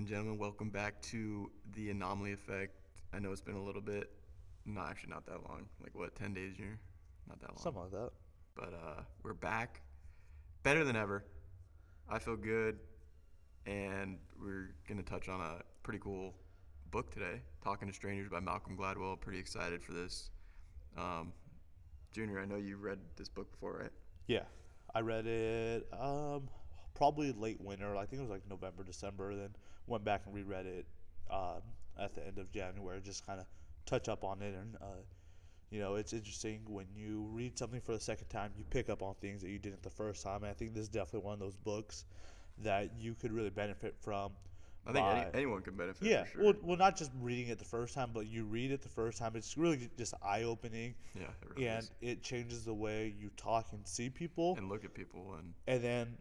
and gentlemen, welcome back to The Anomaly Effect. I know it's been a little bit, not that long, like what, 10 days, Junior? Not that long. Something like that. But we're back, better than ever. I feel good, and we're going to touch on a pretty cool book today, Talking to Strangers by Malcolm Gladwell. Pretty excited for this. Junior, I know you've read this book before, right? Yeah, I read it probably late winter. I think it was like November, December, then went back and reread it at the end of January, just kind of touch up on it. And, you know, it's interesting when you read something for the second time, you pick up on things that you didn't the first time. And I think this is definitely one of those books that you could really benefit from. I think anyone can benefit. Yeah, for sure. Well, not just reading it the first time, but you read it the first time. It's really just eye-opening. Yeah, it really is. And it changes the way you talk and see people. And look at people. And then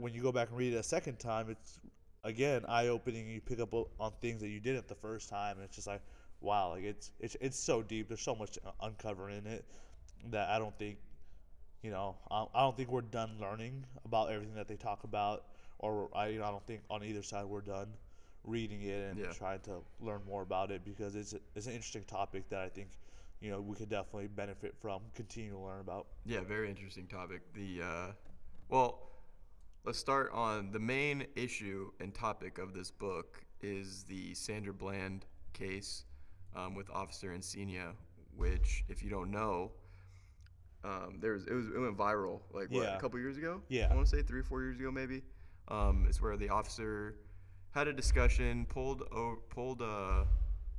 when you go back and read it a second time, it's, again, eye-opening. You pick up on things that you didn't the first time. And it's just like, wow, like it's so deep. There's so much to uncover in it that I don't think, you know, I don't think we're done learning about everything that they talk about. Or I don't think on either side we're done reading it and trying to learn more about it, because it's an interesting topic that I think, you know, we could definitely benefit from, continue to learn about. Yeah, very interesting topic. Let's start on the main issue and topic of this book is the Sandra Bland case with Officer Encinia, which, if you don't know, it went viral a couple years ago. Yeah, I want to say 3 or 4 years ago maybe. It's where the officer had a discussion, pulled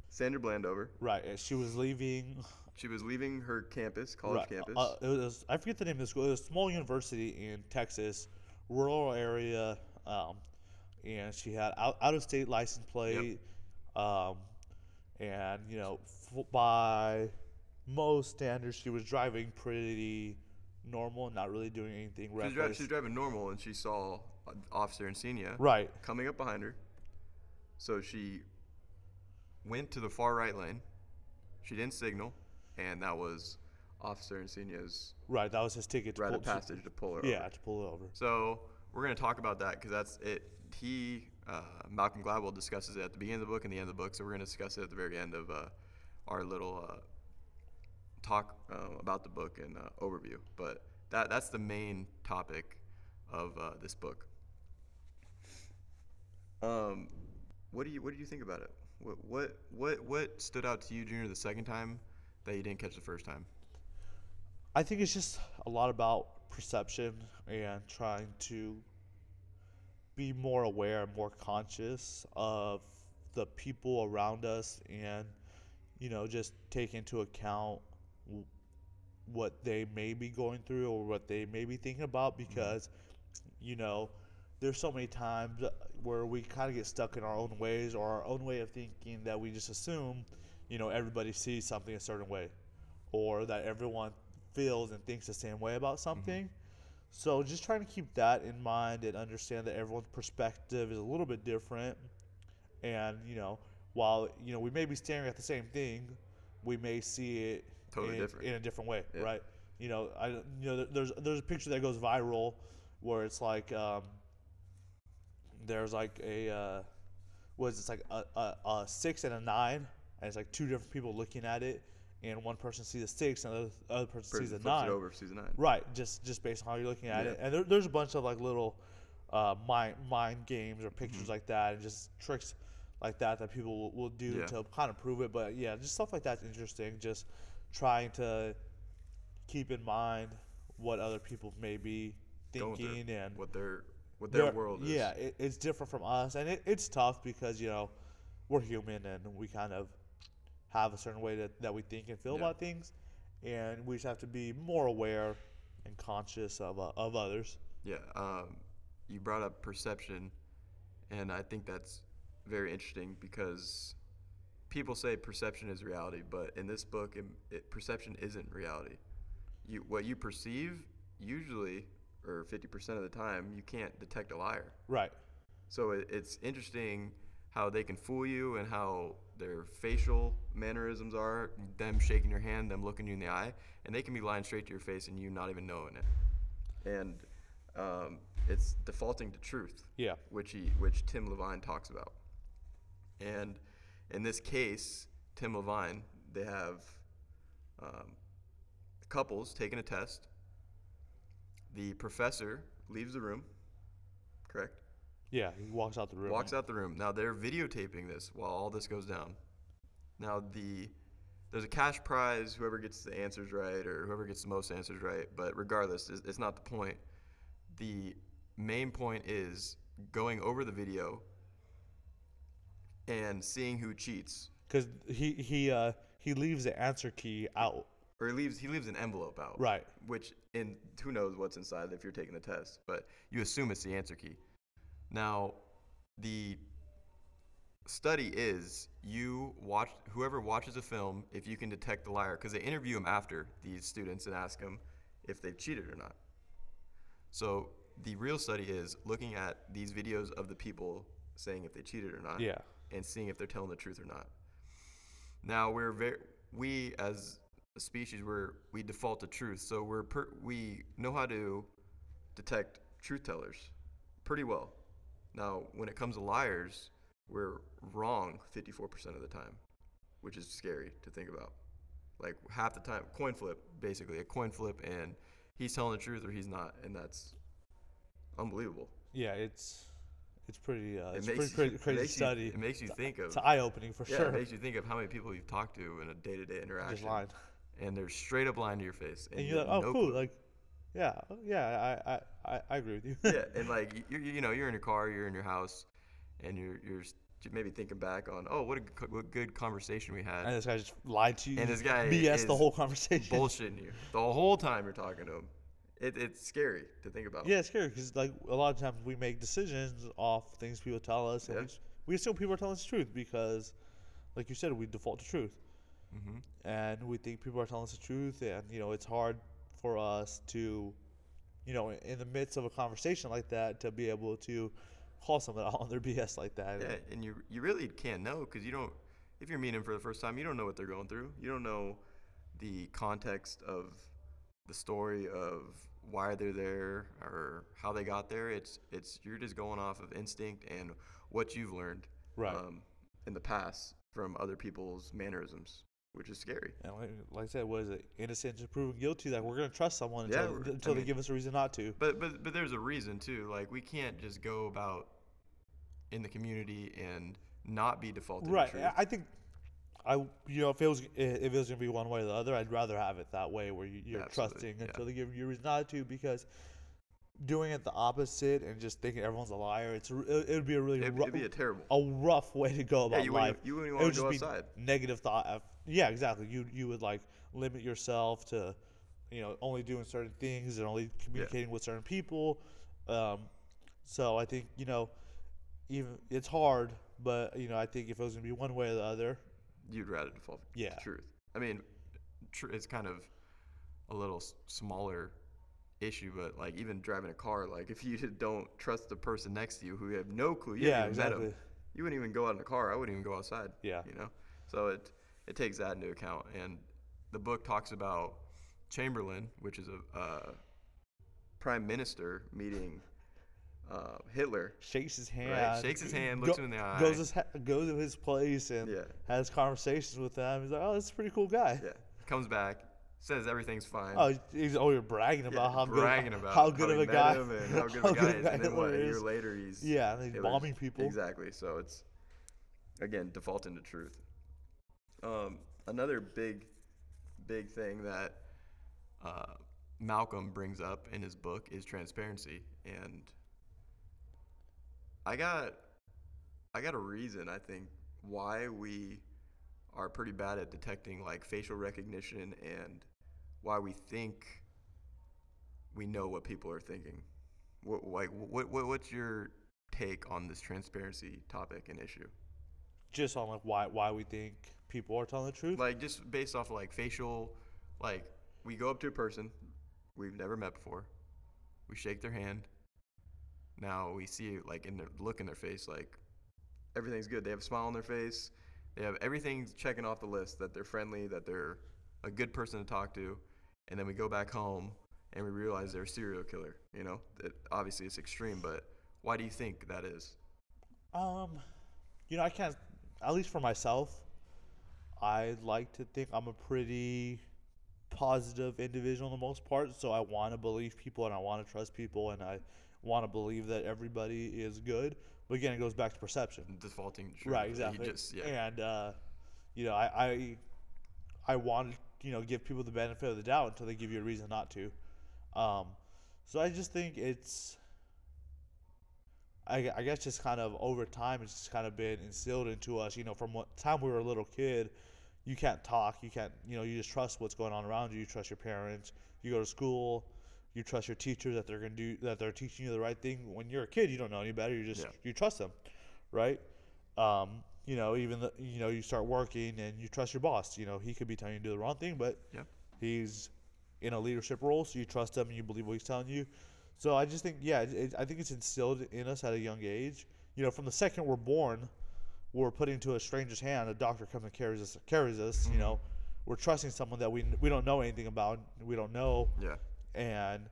Sandra Bland over. Right, and she was leaving. She was leaving her campus, campus. I forget the name of the school. It was a small university in Texas, rural area, and she had out-of-state license plate, and you know, by most standards, she was driving pretty normal, not really doing anything reckless. She's driving normal, and she saw Officer Encinia coming up behind her, so she went to the far right lane. She didn't signal, and that was Officer Encinia's that was his ticket to rite of passage to pull her over. Yeah, to pull her over. So we're going to talk about that, because that's it. He Malcolm Gladwell discusses it at the beginning of the book and the end of the book, so we're going to discuss it at the very end of our little talk about the book and overview. But that's the main topic of this book. What do you think about it? What stood out to you, Junior, the second time that you didn't catch the first time? I think it's just a lot about perception and trying to be more aware and more conscious of the people around us, and you know, just take into account what they may be going through or what they may be thinking about, because you know, there's so many times where we kind of get stuck in our own ways or our own way of thinking that we just assume, you know, everybody sees something a certain way, or that everyone feels and thinks the same way about something. So just trying to keep that in mind and understand that everyone's perspective is a little bit different. And, you know, while, you know, we may be staring at the same thing, we may see it totally different in a different way, right? You know, there's a picture that goes viral where it's like there's like a 6 and a 9, and it's like two different people looking at it, and one person sees a 6 and the other person sees a 9. It over sees a 9. Right, just based on how you're looking at it. And there's a bunch of like little mind games or pictures like that, and just tricks like that people will do to kind of prove it. But yeah, just stuff like that's interesting. Just trying to keep in mind what other people may be thinking and what their world is. Yeah, it's different from us, and it's tough because, you know, we're human and we kind of have a certain way that we think and feel about things, and we just have to be more aware and conscious of others. Yeah, you brought up perception, and I think that's very interesting because people say perception is reality, but in this book, perception isn't reality. What you perceive usually, or 50% of the time, you can't detect a liar. Right. So it's interesting how they can fool you and how their facial mannerisms are, them shaking your hand, them looking you in the eye, and they can be lying straight to your face and you not even knowing it. And it's defaulting to truth, which Tim Levine talks about. And in this case, Tim Levine, they have couples taking a test. The professor leaves the room, correct? Yeah, he walks out the room. Walks out the room. Now, they're videotaping this while all this goes down. Now, there's a cash prize, whoever gets the answers right or whoever gets the most answers right, but regardless, it's not the point. The main point is going over the video and seeing who cheats. Because he leaves the answer key out. Or he leaves an envelope out. Right. Which, and who knows what's inside if you're taking the test, but you assume it's the answer key. Now, the study is whoever watches a film, if you can detect the liar, because they interview them after, these students, and ask them if they've cheated or not. So the real study is looking at these videos of the people saying if they cheated or not, yeah, and seeing if they're telling the truth or not. Now, we as a species, we default to truth, so we know how to detect truth tellers pretty well. Now, when it comes to liars, we're wrong 54% of the time, which is scary to think about. Like half the time, coin flip, basically a coin flip, and he's telling the truth or he's not, and that's unbelievable. Yeah, it's pretty. It's a pretty crazy study. It makes you think of. It's eye opening for sure. It makes you think of how many people you've talked to in a day to day interaction. Just lying. And they're straight up lying to your face. And you're like, oh, no cool, clue. Like. Yeah, I agree with you. Yeah, and like you're in your car, you're in your house, and you're maybe thinking back on, oh, what good conversation we had. And this guy just lied to you. And this guy BS the whole conversation, bullshitting you the whole time you're talking to him. It's scary to think about. Yeah, it's scary because like a lot of times we make decisions off things people tell us, and we assume people are telling us the truth because, like you said, we default to truth, and we think people are telling us the truth, and it's hard for us to, in the midst of a conversation like that, to be able to call someone out on their BS like that. Yeah, and you really can't know because you don't. If you're meeting them for the first time, you don't know what they're going through. You don't know the context of the story of why they're there or how they got there. It's you're just going off of instinct and what you've learned in the past from other people's mannerisms, which is scary. And like I said, what is it? Innocent is proven guilty. Like, we're going to trust someone until they give us a reason not to. But there's a reason, too. Like, we can't just go about in the community and not be defaulted to truth. Right. I think, if it was going to be one way or the other, I'd rather have it that way where you're trusting until they give you a reason not to, because doing it the opposite and just thinking everyone's a liar, it would be a really rough way to go about life. You wouldn't want to go outside. Negative thought. Yeah, exactly. You would like limit yourself to, only doing certain things and only communicating with certain people. So I think even it's hard, but I think if it was gonna be one way or the other, you'd rather default to truth. I mean, it's kind of a little smaller issue, but like even driving a car, like if you don't trust the person next to you who you have no clue, met him, you wouldn't even go out in the car. I wouldn't even go outside. Yeah, so it takes that into account. And the book talks about Chamberlain, which is a prime minister meeting Hitler. Shakes his hand. Right? Shakes his hand, looks him in the eye. Goes to his place and has conversations with him. He's like, oh, this is a pretty cool guy. Yeah. Comes back, says everything's fine. Oh, you're bragging about how good of a guy he is. And then what, a year later, he's... Yeah, and he's bombing people. Exactly. So it's, again, defaulting to truth. Another big thing that Malcolm brings up in his book is transparency, and I got a reason I think why we are pretty bad at detecting like facial recognition and why we think we know what people are thinking. What's your take on this transparency topic and issue? Just on like why we think people are telling the truth? Like, just based off of like facial, like we go up to a person we've never met before, we shake their hand, now we see like in their look in their face, like everything's good, they have a smile on their face, they have everything's checking off the list, that they're friendly, that they're a good person to talk to, and then we go back home and we realize they're a serial killer. Obviously it's extreme, but why do you think that is? I can't at least for myself, I like to think I'm a pretty positive individual for the most part. So I want to believe people and I want to trust people and I want to believe that everybody is good. But again, it goes back to perception. Defaulting. Sure. Right, exactly. And, you know, I want to, you know, give people the benefit of the doubt until they give you a reason not to. So I just think it's, I guess just kind of over time, it's just kind of been instilled into us, you know, from the time we were a little kid. You can't talk, you can't, you know, you just trust what's going on around you. You trust your parents, you go to school, you trust your teachers that they're going to do, that they're teaching you the right thing. When you're a kid, you don't know any better. You just, you trust them. Right. You know, even the, you know, you start working and you trust your boss, you know, he could be telling you to do the wrong thing, but he's in a leadership role. So you trust him and you believe what he's telling you. So I just think, I think it's instilled in us at a young age. You know, from the second we're born, we're put into a stranger's hand. A doctor comes and carries us. Mm-hmm. You know, we're trusting someone that we don't know anything about. We don't know. Yeah. And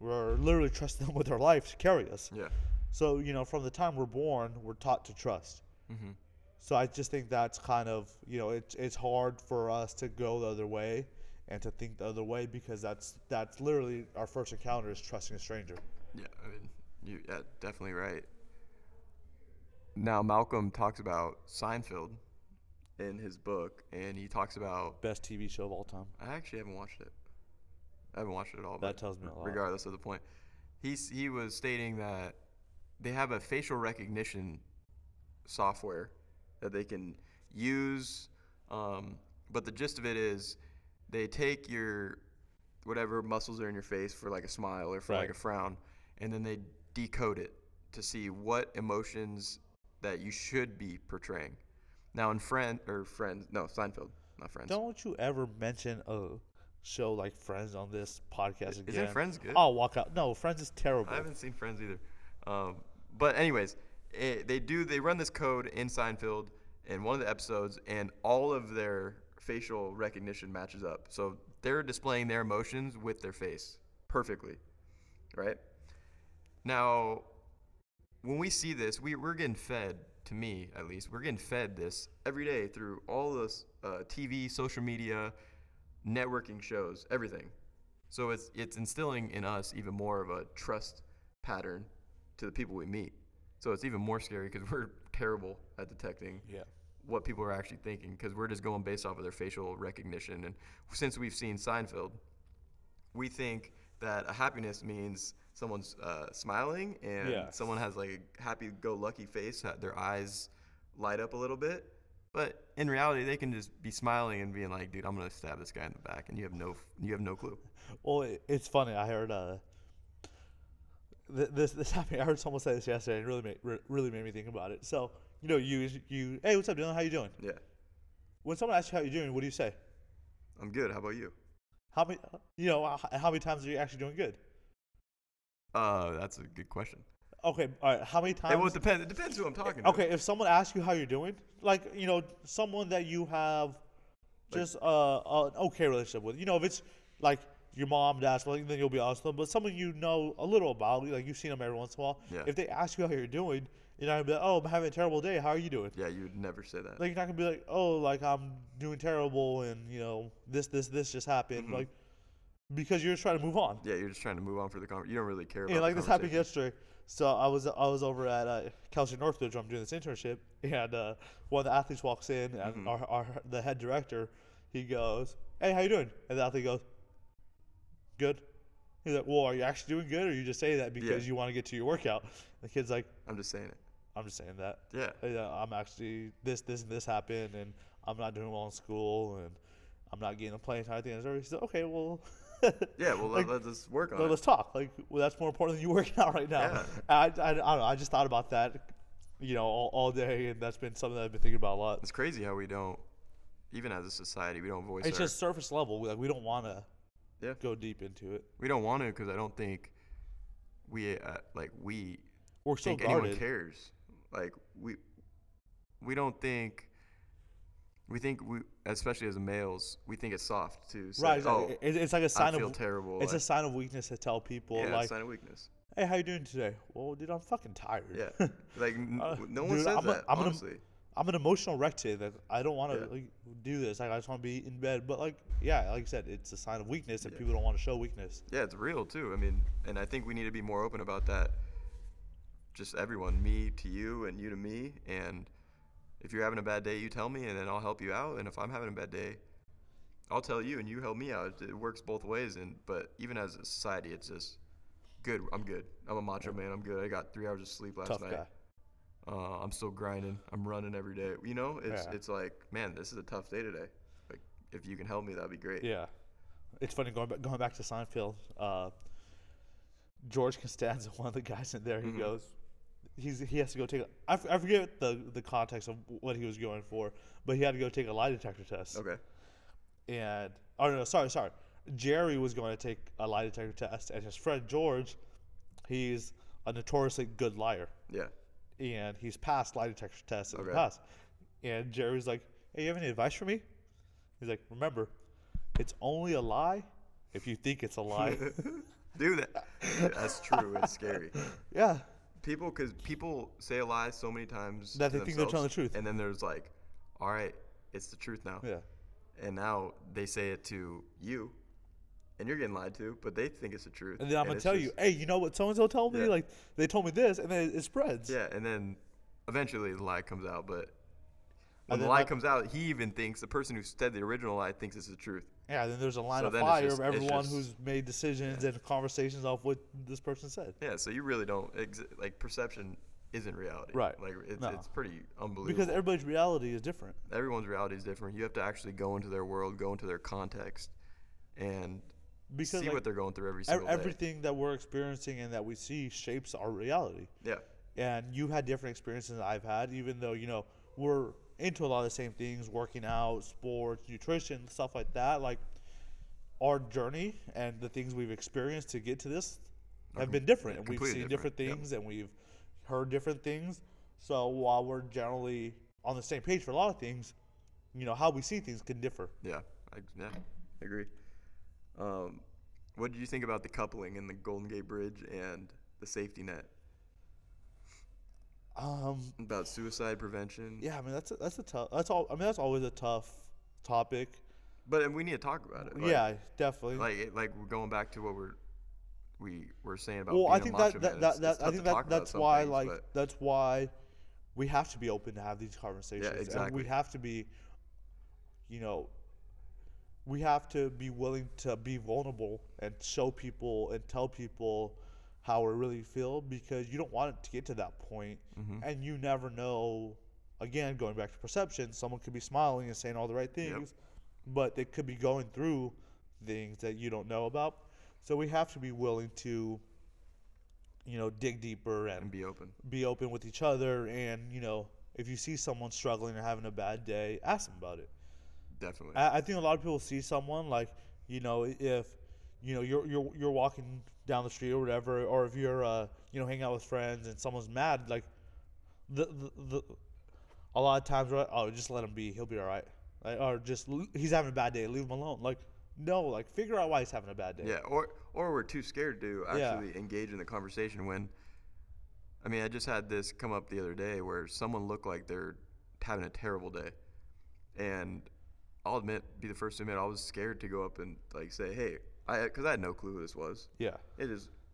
we're literally trusting them with our life to carry us. Yeah. So, you know, from the time we're born, we're taught to trust. Mm-hmm. So I just think that's kind of, you know, it's hard for us to go the other way and to think the other way, because that's literally our first encounter is trusting a stranger. Yeah, I mean, you're definitely right. Now, Malcolm talks about Seinfeld in his book, and he talks about... Best TV show of all time. I actually haven't watched it. I haven't watched it at all. That tells me a lot. Regardless of the point. He was stating that they have a facial recognition software that they can use, but the gist of it is they take your whatever muscles are in your face for like a smile or for like a frown, and then they decode it to see what emotions that you should be portraying. Now in Seinfeld, not Friends. Don't you ever mention a show like Friends on this podcast again. Isn't Friends good? I'll walk out. No, Friends is terrible. I haven't seen Friends either. But anyways, they run this code in Seinfeld in one of the episodes, and all of their facial recognition matches up. So they're displaying their emotions with their face perfectly, right? Now, when we see this, we're getting fed, to me at least, we're getting fed this every day through all this TV, social media, networking shows, everything. So it's instilling in us even more of a trust pattern to the people we meet. So it's even more scary because we're terrible at detecting what people are actually thinking, because we're just going based off of their facial recognition. And since we've seen Seinfeld, we think that a happiness means someone's smiling and someone has like a happy-go-lucky face, their eyes light up a little bit. But in reality, they can just be smiling and being like, "Dude, I'm gonna stab this guy in the back," and you have no clue. Well, it's funny. I heard this happened. I heard someone say this yesterday, and it really made me think about it. So, you know, you hey, what's up, Dylan? How you doing? Yeah. When someone asks you how you doing, what do you say? I'm good. How about you? How many times are you actually doing good? That's a good question. Okay, all right. How many times? It depends. It depends who I'm talking to. Okay, if someone asks you how you're doing, like, you know, someone that you have just an okay relationship with, you know, if it's like your mom, dad, then you'll be honest with them. But someone you know a little about, like you've seen them every once in a while, if they ask you how you're doing, you're not gonna be like, "Oh, I'm having a terrible day. How are you doing?" Yeah, you would never say that. Like, you're not gonna be like, "Oh, like I'm doing terrible, and you know, this just happened." Mm-hmm. Like. Because you're just trying to move on. Yeah, you're just trying to move on for the conversation. You don't really care about. Yeah, like this happened yesterday. So I was over at Cal State Northridge. I'm doing this internship, and one of the athletes walks in, and mm-hmm. the head director, he goes, "Hey, how you doing?" And the athlete goes, "Good." He's like, "Well, are you actually doing good, or you just say that because you want to get to your workout?" And the kid's like, "I'm just saying it. I'm just saying that. Yeah, I'm actually this and this happened, and I'm not doing well in school, and I'm not getting the playing time." He said, "Okay, well." Yeah, well, like, let's work on it. Let's talk. Like, well, that's more important than you working out right now. Yeah. I don't know. I just thought about that, you know, all day, and that's been something that I've been thinking about a lot. It's crazy how we don't, even as a society, we don't voice. It's just surface level. Like, we don't want to go deep into it. We don't want to, because I don't think we're think so anyone cares. Like we don't think. We think especially as males, we think it's soft to say, right, exactly. It's like a sign of terrible. It's like a sign of weakness to tell people. Yeah, like, a sign of weakness. Hey, how you doing today? Well, dude, I'm fucking tired. Yeah, like no one says that. Honestly, I'm an emotional wreck today that I don't want to like, do this. Like, I just want to be in bed. But, like, yeah, like I said, it's a sign of weakness and people don't want to show weakness. Yeah, it's real, too. I mean, and I think we need to be more open about that. Just everyone, me to you and you to me. And if you're having a bad day, you tell me, and then I'll help you out. And if I'm having a bad day, I'll tell you, and you help me out. It works both ways. And but even as a society, it's just good. I'm a macho man. I'm good. I got 3 hours of sleep last night. Guy. I'm still grinding. I'm running every day. You know, it's like, man, this is a tough day today. Like, if you can help me, that'd be great. Yeah, it's funny going back to Seinfeld. George Costanza, one of the guys in there, he goes, he has to go take. I forget the context of what he was going for, but he had to go take a lie detector test. Okay. And sorry. Jerry was going to take a lie detector test, and his friend George, he's a notoriously good liar. Yeah. And he's passed lie detector tests in the past. And Jerry's like, hey, you have any advice for me? He's like, remember, it's only a lie if you think it's a lie. Do that. That's true. It's scary. Yeah. Because people say a lie so many times that they think they're telling the truth. And then there's like, all right, it's the truth now. Yeah. And now they say it to you, and you're getting lied to, but they think it's the truth. And then I'm going to tell you, hey, you know what so-and-so told me? Like, they told me this, and then it spreads. Yeah, and then eventually the lie comes out. But when the lie comes out, he even thinks, the person who said the original lie thinks it's the truth. Yeah, then there's a line of fire of everyone who's made decisions and conversations off what this person said. Yeah, so you really don't – like, perception – isn't reality. Right. Like, it's pretty unbelievable. Because everybody's reality is different. Everyone's reality is different. You have to actually go into their world, go into their context, and see what they're going through every single day. Everything that we're experiencing and that we see shapes our reality. Yeah. And you've had different experiences than I've had, even though, you know, we're into a lot of the same things, working out, sports, nutrition, stuff like that. Like, our journey and the things we've experienced to get to this have been different. And we've seen different things, and we've heard different things. So while we're generally on the same page for a lot of things, you know, how we see things can differ. I agree. What did you think about the coupling in the Golden Gate Bridge and the safety net? About suicide prevention. Yeah, I mean that's always a tough topic. But we need to talk about it. Like, yeah, definitely. Like we're going back to what we were saying about being a macho man. That's why we have to be open to have these conversations. Yeah, exactly. And we have to be, you know, we have to be willing to be vulnerable and show people and tell people how we really feel, because you don't want it to get to that point. And you never know. Again, going back to perception, someone could be smiling and saying all the right things, but they could be going through things that you don't know about. So we have to be willing to, you know, dig deeper and be open with each other. And, you know, if you see someone struggling or having a bad day, ask them about it. Definitely. I think a lot of people see someone like, you know, if, you know, you're walking down the street or whatever, or if you're, you know, hanging out with friends and someone's mad, like a lot of times, right? Oh, just let him be. He'll be all right. Like, or just he's having a bad day. Leave him alone. Like, no, like, figure out why he's having a bad day. Yeah, or we're too scared to actually engage in the conversation when, I mean, I just had this come up the other day where someone looked like they're having a terrible day. And I'll be the first to admit, I was scared to go up and, like, say, hey, because I had no clue who this was. Yeah.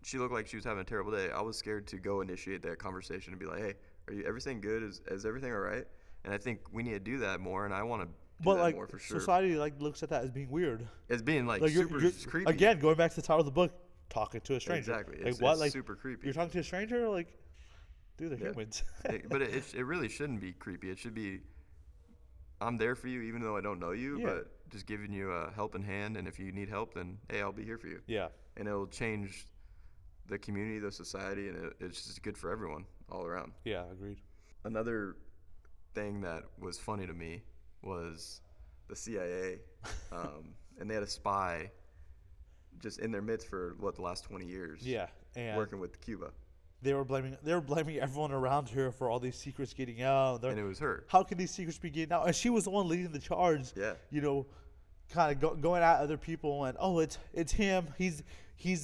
She looked like she was having a terrible day. I was scared to go initiate that conversation and be like, hey, are you everything good? Is everything all right? And I think we need to do that more, and I want to. But like more for sure. Society like looks at that as being weird. As being like super creepy. Again, going back to the title of the book, talking to a stranger. Exactly. Like it's what? Like super creepy. You're talking to a stranger, like, dude, they're humans. But it really shouldn't be creepy. It should be, I'm there for you, even though I don't know you, but just giving you a helping hand. And if you need help, then hey, I'll be here for you. Yeah. And it'll change the community, the society, and it's just good for everyone all around. Yeah, agreed. Another thing that was funny to me was the CIA, and they had a spy just in their midst for the last 20 years. Yeah, and working with Cuba. They were blaming everyone around her for all these secrets getting out. And it was her. How could these secrets be getting out? And she was the one leading the charge. Yeah, you know, kind of going at other people and it's him. He's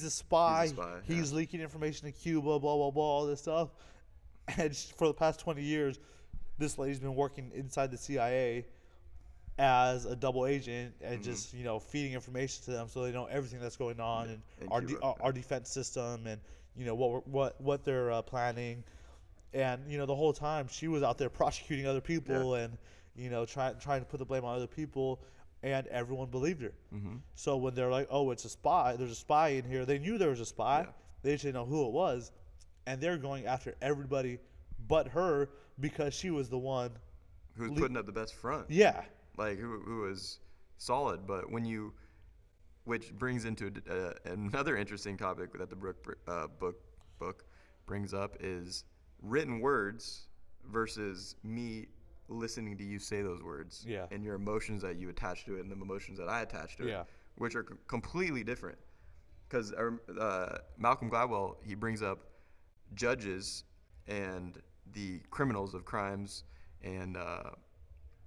the spy. He's leaking information to Cuba. Blah blah blah. All this stuff, and for the past 20 years. this lady's been working inside the CIA as a double agent and just, you know, feeding information to them so they know everything that's going on and our defense system and, you know, what they're planning. And, you know, the whole time she was out there prosecuting other people and, you know, trying to put the blame on other people. And everyone believed her. So when they're like, oh, it's a spy, there's a spy in here. They knew there was a spy. They just didn't know who it was. And they're going after everybody but her because she was the one who was putting up the best front. Like, who was solid. But when you, which brings into another interesting topic that the book brings up is written words versus me listening to you say those words and your emotions that you attach to it and the emotions that I attach to it, which are completely different. Because Malcolm Gladwell, he brings up judges and the criminals of crimes and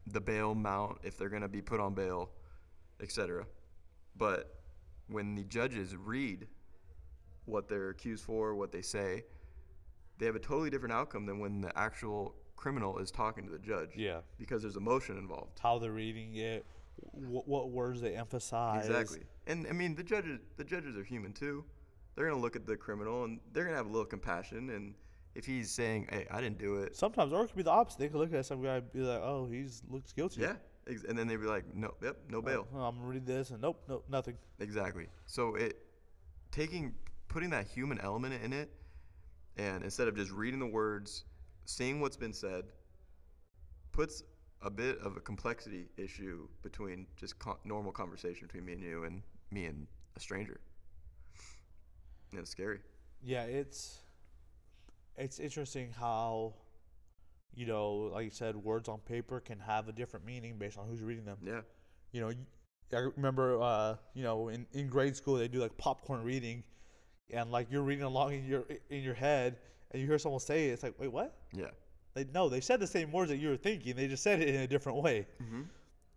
the bail amount, if they're going to be put on bail, etc. But when the judges read what they're accused for, what they say, they have a totally different outcome than when the actual criminal is talking to the judge. Because there's emotion involved. How they're reading it, what words they emphasize. Exactly. And I mean, the judges are human too. They're going to look at the criminal and they're going to have a little compassion. And if he's saying, hey, I didn't do it. Sometimes, or it could be the opposite. They could look at some guy and be like, oh, he looks guilty. Yeah. And then they'd be like, no, yep, no bail. I'm going to read this and nope, nothing. Exactly. So putting that human element in it, and instead of just reading the words, seeing what's been said, puts a bit of a complexity issue between just normal conversation between me and you and me and a stranger. And it's scary. Yeah, it's interesting how, you know, like you said, words on paper can have a different meaning based on who's reading them. Yeah. You know, I remember, you know, in grade school they do like popcorn reading, and like you're reading along in your head, and you hear someone say it. It's like, wait, what? Yeah. They said the same words that you were thinking. They just said it in a different way. Mm-hmm.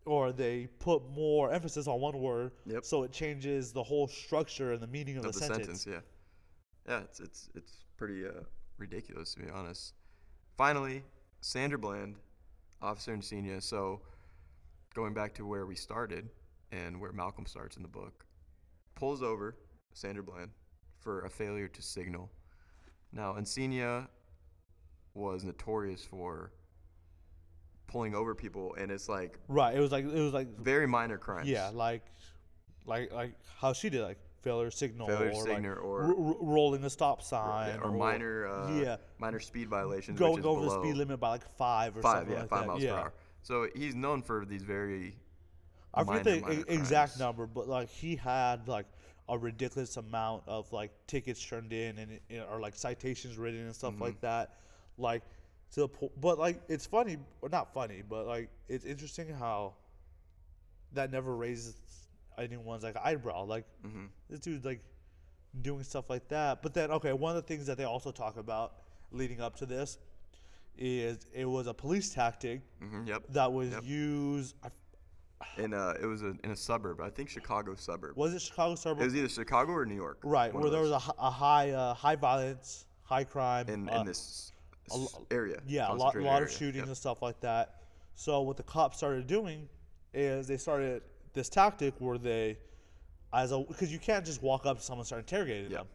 Or they put more emphasis on one word, so it changes the whole structure and the meaning of the sentence. Yeah, it's pretty ridiculous, to be honest. Finally, Sandra Bland, Officer Encinia. So going back to where we started and where Malcolm starts in the book, pulls over Sandra Bland for a failure to signal. Now, Encinia was notorious for pulling over people, and it's like it was like very minor crimes. Yeah, like how she did, like failure to signal, or rolling a stop sign, or minor speed violations, going over the speed limit by like five miles per hour. So he's known for these very minor exact number, but like he had like a ridiculous amount of like tickets turned in and or like citations written and stuff like that, like to the point. But like it's funny, or not funny, but like it's interesting how that never raises anyone's like eyebrow. Like this dude's like doing stuff like that. But then one of the things that they also talk about leading up to this is it was a police tactic that was used. It was in a suburb, I think Chicago suburb. Was it Chicago suburb? It was either Chicago or New York. Right, where there was a high violence, high crime in this area. Yeah, a lot of shootings and stuff like that. So what the cops started doing is they started this tactic where they, because you can't just walk up to someone and start interrogating them.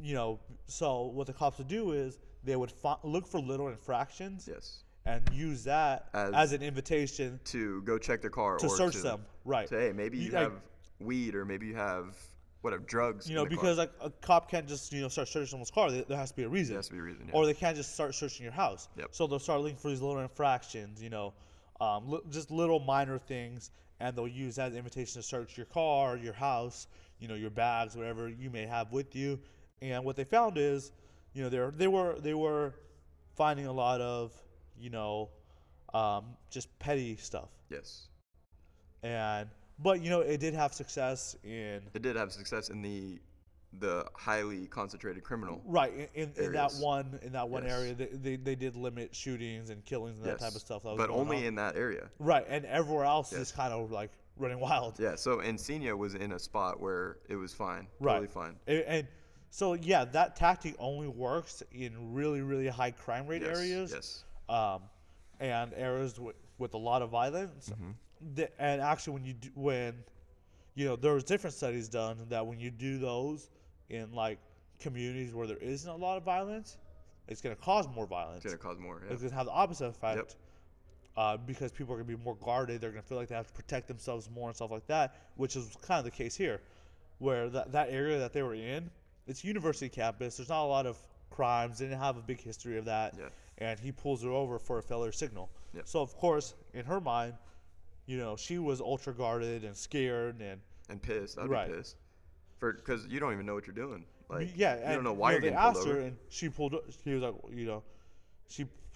You know, so what the cops would do is they would look for little infractions. Yes. And use that as an invitation to go check their car or search them. Right. Say, hey, maybe you have weed or maybe you have drugs. You know, because like a cop can't just start searching someone's car. There has to be a reason. There has to be a reason. Or they can't just start searching your house. Yep. So they'll start looking for these little infractions. You know, just little minor things, and they'll use that as an invitation to search your car, your house, you know, your bags, whatever you may have with you. And what they found is, you know, they were finding a lot of just petty stuff. Yes. But it did have success in. It did have success in the highly concentrated criminal. Right. In that one yes. area, they did limit shootings and killings and that type of stuff. But only in that area. Right, and everywhere else is kind of like running wild. Yeah. So Encinia was in a spot where it was fine. Right. Totally fine. So that tactic only works in really really high crime rate areas. Yes. and errors with a lot of violence. Mm-hmm. And actually, when there was different studies done that when you do those in like communities where there isn't a lot of violence, it's going to cause more violence. It's going to cause more. Yeah. It's going to have the opposite effect. Yep. Because people are going to be more guarded. They're going to feel like they have to protect themselves more and stuff like that, which is kind of the case here, where that area that they were in, it's university campus. There's not a lot of crimes. They didn't have a big history of that. Yeah. And he pulls her over for a failure signal. Yep. So, of course, in her mind, she was ultra guarded and scared and pissed. I'd be pissed. Because you don't even know what you're doing. Like, yeah, you don't know why you're getting pulled over. And she pulled. She was like,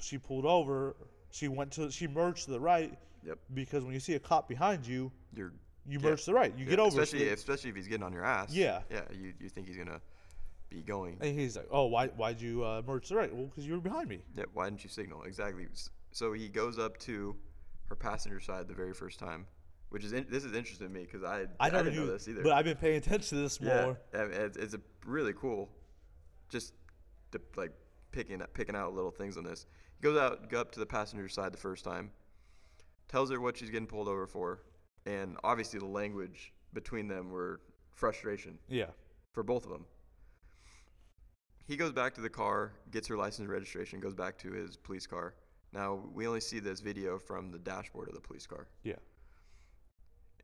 she pulled over. She merged to the right. Yep. Because when you see a cop behind you, you merge to the right. You get over. Especially if he's getting on your ass. Yeah. Yeah. You think he's gonna be going. And he's like, oh, why'd you merge to the right? Well, because you were behind me. Yeah. Why didn't you signal? Exactly. So he goes up to her passenger side the very first time, which is this is interesting to me because I didn't know this either. But I've been paying attention to this more. Yeah. It's a really cool, just to, like picking out little things on this. Goes up to the passenger side the first time, tells her what she's getting pulled over for, and obviously the language between them were frustration. Yeah. For both of them. He goes back to the car, gets her license and registration, goes back to his police car. Now, we only see this video from the dashboard of the police car. Yeah.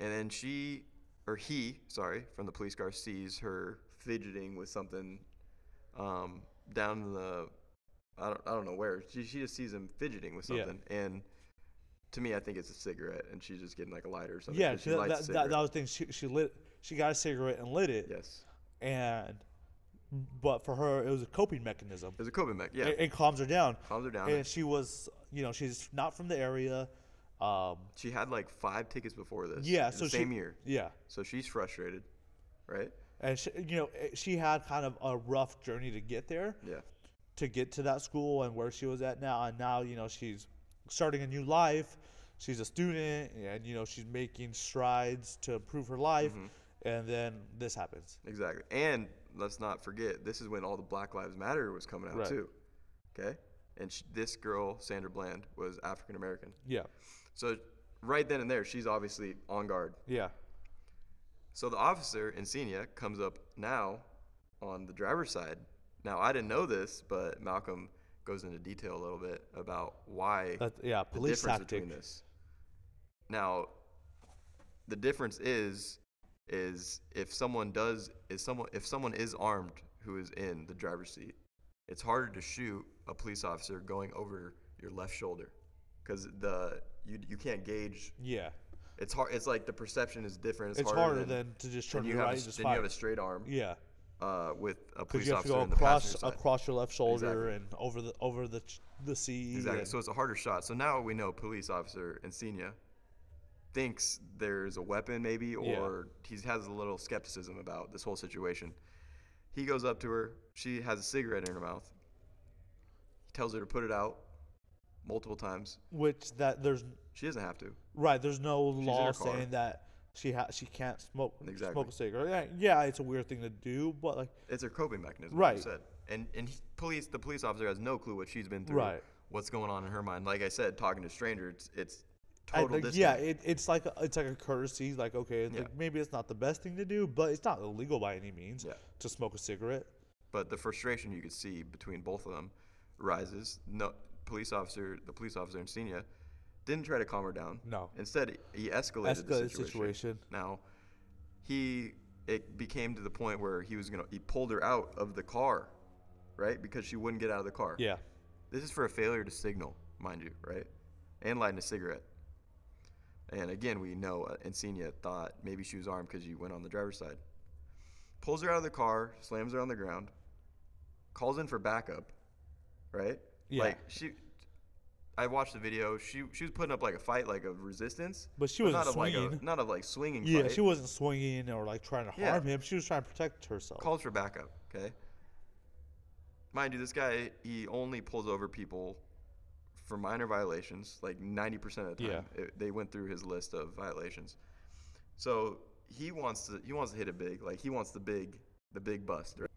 And then he, from the police car sees her fidgeting with something down in the... I don't know where. She just sees him fidgeting with something, and to me, I think it's a cigarette, and she's just getting like a lighter or something. Yeah, that was the thing. She lit. She got a cigarette and lit it. Yes. But for her, it was a coping mechanism. Yeah. It calms her down. And she was, she's not from the area. She had like 5 tickets before this. Yeah. So same year. Yeah. So she's frustrated, right? And she had kind of a rough journey to get there. Yeah. To get to that school and where she was at now. And now, she's starting a new life. She's a student and, she's making strides to improve her life. Mm-hmm. And then this happens. Exactly. And let's not forget, this is when all the Black Lives Matter was coming out too. Okay. And this girl, Sandra Bland, was African American. Yeah. So right then and there, she's obviously on guard. Yeah. So the officer, Encinia, comes up now on the driver's side. Now, I didn't know this, but Malcolm goes into detail a little bit about why police the difference tactic. Between this. Now, the difference is if someone is armed who is in the driver's seat, it's harder to shoot a police officer going over your left shoulder because you can't gauge. Yeah. It's hard. It's like the perception is different. It's harder than to just turn your right and just fire. Then you have a straight arm. Yeah. With a police officer in the passenger side. Across your left shoulder and over the seat. Exactly. So it's a harder shot. So now we know police officer Encinia thinks there's a weapon maybe, or he has a little skepticism about this whole situation. He goes up to her. She has a cigarette in her mouth. He tells her to put it out multiple times. She doesn't have to. Right. There's no law saying that. She can't smoke a cigarette. Yeah, it's a weird thing to do, but like it's her coping mechanism, right? Like you said. And the police officer has no clue what she's been through, right? What's going on in her mind? Like I said, talking to strangers, it's total distance. Yeah, it's like a courtesy. Like okay, maybe it's not the best thing to do, but it's not illegal by any means to smoke a cigarette. But the frustration you could see between both of them rises. No, the police officer Encinia didn't try to calm her down. No. Instead, he escalated the situation. Now, it became to the point where he pulled her out of the car, right? Because she wouldn't get out of the car. Yeah. This is for a failure to signal, mind you, right? And lighting a cigarette. And again, we know Encinia thought maybe she was armed because she went on the driver's side. Pulls her out of the car, slams her on the ground, calls in for backup, right? Yeah. I watched the video. She was putting up like a fight, like a resistance, but she was not swinging. Not a like swinging. Yeah, fight. She wasn't swinging or like trying to harm him. She was trying to protect herself. Calls for backup. Okay. Mind you, this guy he only pulls over people for minor violations, like 90% of the time. Yeah. They went through his list of violations. So he wants to hit it big, like he wants the big bust. Right?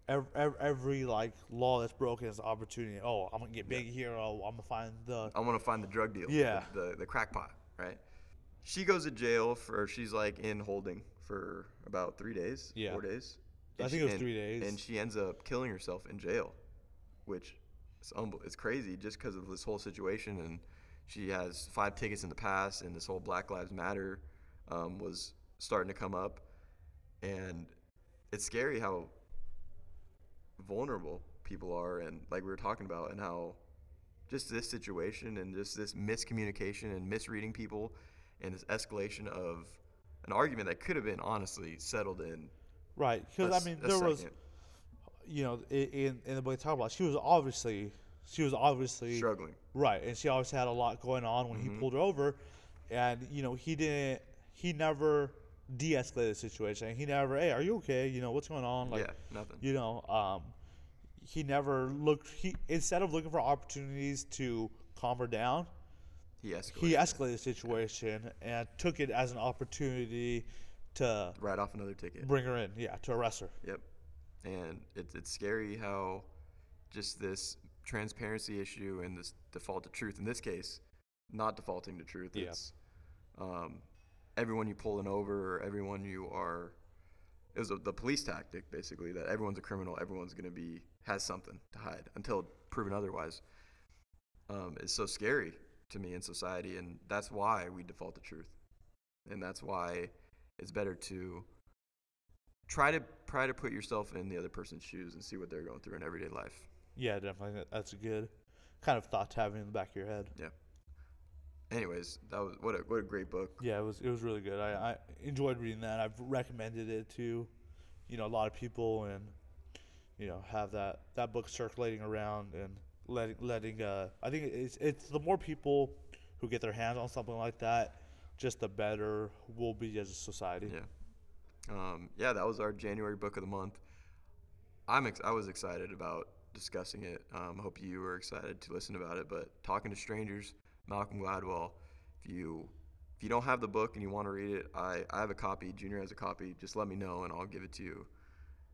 every like law that's broken is an opportunity. Oh, I'm gonna get big here. Oh, I'm gonna find the drug deal. Yeah, the crackpot, right? She goes to jail for, she's like in holding for about 3 days, 4 days. I think it was 3 days. And she ends up killing herself in jail, which is it's crazy just because of this whole situation. And she has 5 tickets in the past, and this whole Black Lives Matter was starting to come up. And it's scary how vulnerable people are, and like we were talking about, and how just this situation and just this miscommunication and misreading people and this escalation of an argument that could have been honestly settled in. Right, because I mean, there was, you know, in the way they talk about, she was obviously struggling. Right, and she always had a lot going on when he pulled her over, and you know, he never de-escalated the situation. He never, hey, are you okay? You know, what's going on? Like, nothing. You know, he never looked. He instead of looking for opportunities to calm her down, he escalated the situation and took it as an opportunity to write off another ticket, bring her in, to arrest her. Yep. And it's scary how just this transparency issue and this default to truth. In this case, not defaulting to truth. Yeah. It's everyone you pulling over, or everyone you are, it was the police tactic basically, that everyone's a criminal, everyone's going to has something to hide until proven otherwise. It's so scary to me in society, and that's why we default to truth, and that's why it's better to try to put yourself in the other person's shoes and see what they're going through in everyday life. Yeah, definitely. That's a good kind of thought to have in the back of your head. Yeah. Anyways, that was what a great book. Yeah, it was really good. I enjoyed reading that. I've recommended it to, you know, a lot of people, and you know, have that book circulating around and letting. I think it's the more people who get their hands on something like that, just the better we'll be as a society. Yeah. That was our January book of the month. I was excited about discussing it. I hope you were excited to listen about it. But Talking to Strangers, Malcolm Gladwell. If you don't have the book and you want to read it, I have a copy. Junior has a copy. Just let me know and I'll give it to you.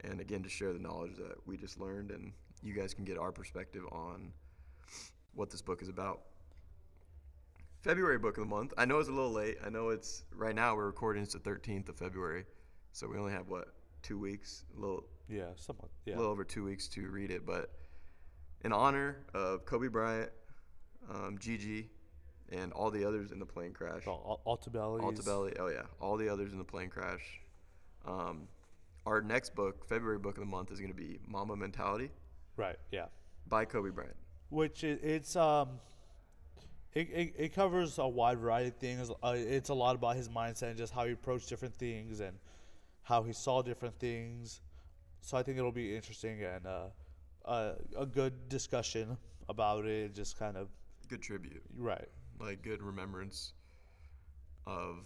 And again, to share the knowledge that we just learned, and you guys can get our perspective on what this book is about. February book of the month. I know it's a little late. I know it's right now we're recording. It's the 13th of February, so we only have 2 weeks. A little over 2 weeks to read it. But in honor of Kobe Bryant, Gigi, and all the others in the plane crash. Altobelli. Oh, yeah. All the others in the plane crash. Our next book, February book of the month, is going to be Mamba Mentality. Right, yeah. By Kobe Bryant. Which it covers a wide variety of things. It's a lot about his mindset and just how he approached different things and how he saw different things. So I think it'll be interesting and a good discussion about it. Just kind of good tribute. Right. Like good remembrance of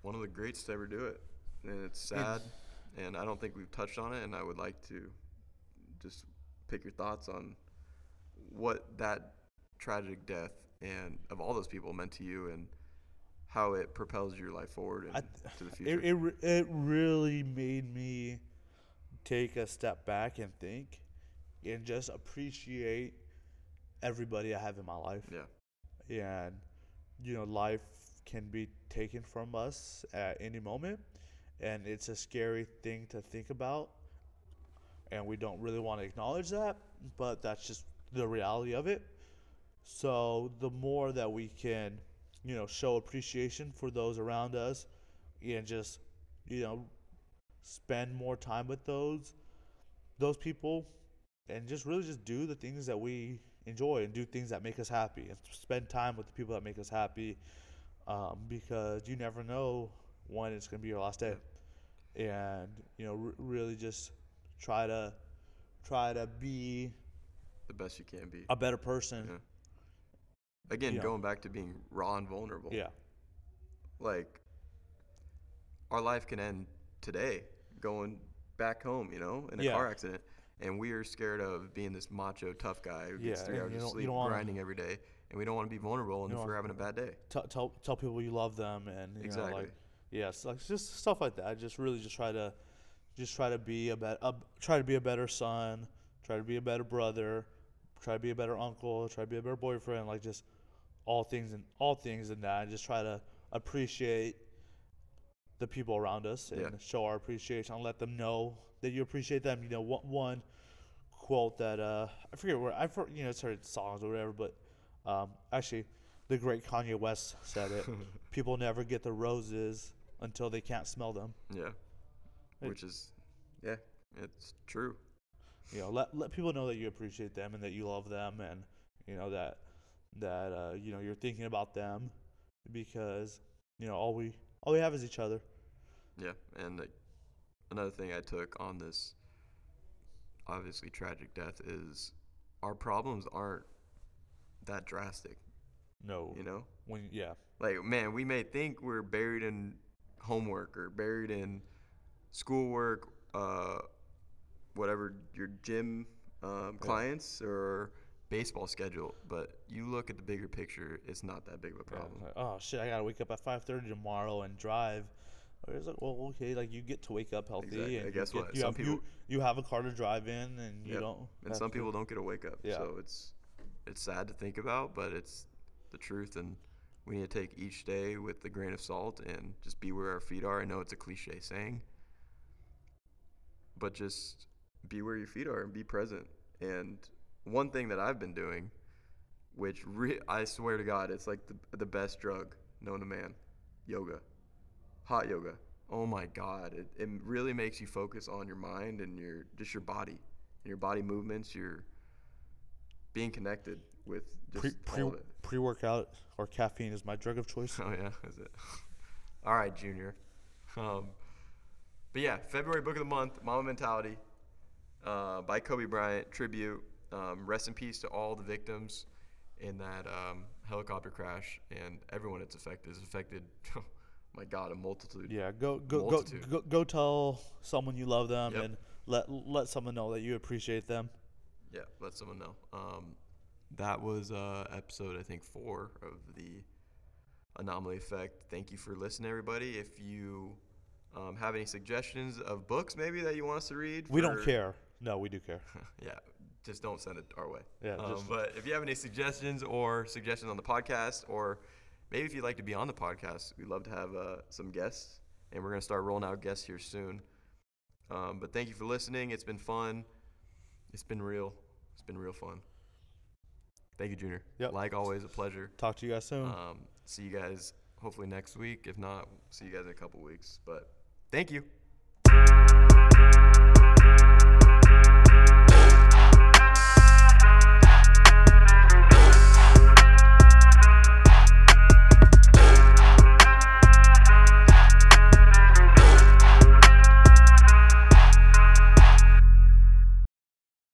one of the greats to ever do it. And it's sad. And I don't think we've touched on it, and I would like to just pick your thoughts on what that tragic death and of all those people meant to you, and how it propels your life forward and to the future. It really made me take a step back and think, and just appreciate everybody I have in my life. Yeah, and you know, life can be taken from us at any moment. And it's a scary thing to think about, and we don't really want to acknowledge that, but that's just the reality of it. So the more that we can, you know, show appreciation for those around us, and just, you know, spend more time with those people, and just really just do the things that we enjoy and do things that make us happy, and spend time with the people that make us happy, because you never know when it's going to be your last day. And you know, really just try to be the best you can be, a better person. Again, going back to being raw and vulnerable. Like, our life can end today going back home, you know, in a car accident, and we are scared of being this macho tough guy who gets 3 hours of sleep grinding every day, and we don't want to be vulnerable, and if we're having a bad day, tell people you love them, and you know, like, it's just stuff like that. I just really just try to just try to be a better son, try to be a better brother, try to be a better uncle, try to be a better boyfriend, like just all things and that, and just try to appreciate the people around us and show our appreciation and let them know that you appreciate them. You know, one quote that I forget where I've heard, it's heard songs or whatever, but actually the great Kanye West said it. People never get the roses until they can't smell them. Yeah. Which is it's true. You know, let people know that you appreciate them and that you love them, and that you're thinking about them, because all we have is each other. Yeah, and another thing I took on this obviously tragic death is our problems aren't that drastic. No. We may think we're buried in homework or buried in schoolwork, whatever your gym clients or baseball schedule, but you look at the bigger picture, it's not that big of a problem. Yeah, like, oh shit, I gotta wake up at 5:30 tomorrow and drive. It's like, well, okay, like you get to wake up healthy, exactly. And guess what? You have a car to drive in, and you don't. And some people don't get to wake up, so it's sad to think about, but it's the truth, and we need to take each day with a grain of salt and just be where our feet are. I know it's a cliche saying, but just be where your feet are and be present. And one thing that I've been doing, which I swear to God, it's like the best drug known to man, yoga, hot yoga. Oh my God, it really makes you focus on your mind and your body, and your body movements. You're being connected with just all of it. Pre-workout or caffeine is my drug of choice. Oh yeah, is it? All right, Junior. But yeah, February book of the month, Mamba Mentality, by Kobe Bryant, tribute. Rest in peace to all the victims in that helicopter crash and everyone that's affected. It's affected, oh my God, a multitude. Yeah, go tell someone you love them, and let someone know that you appreciate them. Yeah, let someone know. That was episode, I think, 4 of the Anomaly Effect. Thank you for listening, everybody. If you have any suggestions of books maybe that you want us to read? We don't care. No, we do care. Yeah, just don't send it our way. Yeah. But if you have any suggestions on the podcast, or maybe if you'd like to be on the podcast, we'd love to have some guests, and we're going to start rolling out guests here soon. But thank you for listening. It's been fun. It's been real. It's been real fun. Thank you, Junior. Yep. Like always, a pleasure. Talk to you guys soon. See you guys hopefully next week. If not, see you guys in a couple weeks. But thank you.